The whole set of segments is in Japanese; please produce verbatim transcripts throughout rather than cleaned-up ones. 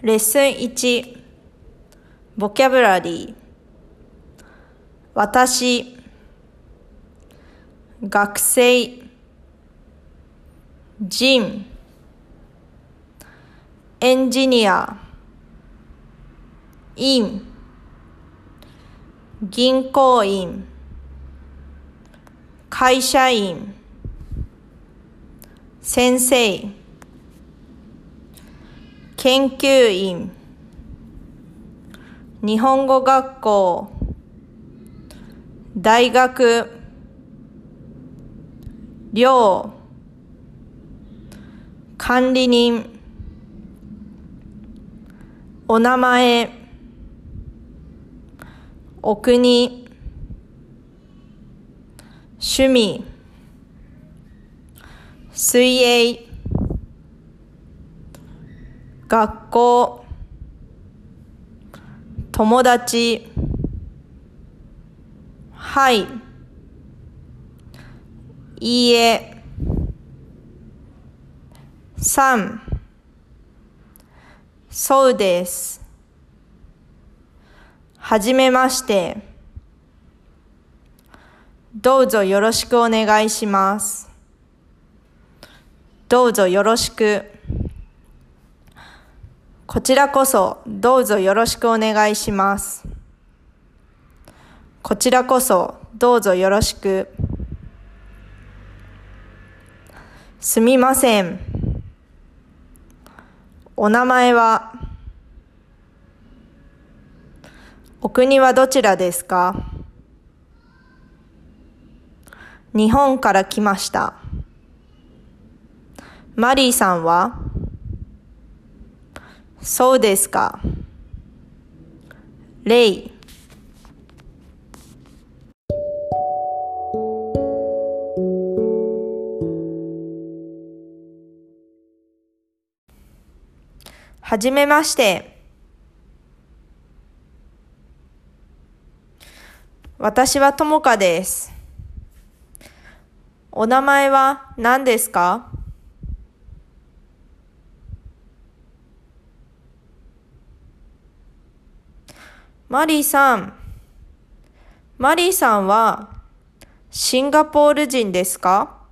レッスンいち、ボキャブラリー。私、学生、人、エンジニア、イン、銀行員、会社員、先生、研究員、日本語学校、大学、寮、管理人、お名前、お国、趣味、水泳、学校、友達、はい、いいえ、さん、そうです、はじめまして、どうぞよろしくお願いします、どうぞよろしく、こちらこそ、どうぞよろしくお願いします。こちらこそ、どうぞよろしく。すみません。お名前は、お国はどちらですか？日本から来ました。マリーさんは？そうですか。レイ。はじめまして。私はともかです。お名前は何ですか？マリーさん、マリーさんはシンガポール人ですか？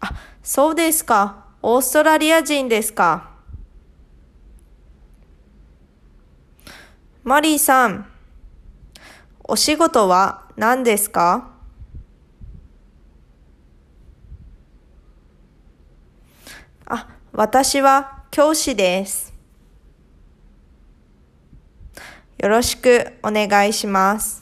あ、そうですか。オーストラリア人ですか。マリーさん、お仕事は何ですか？あ、私は教師です。よろしくお願いします。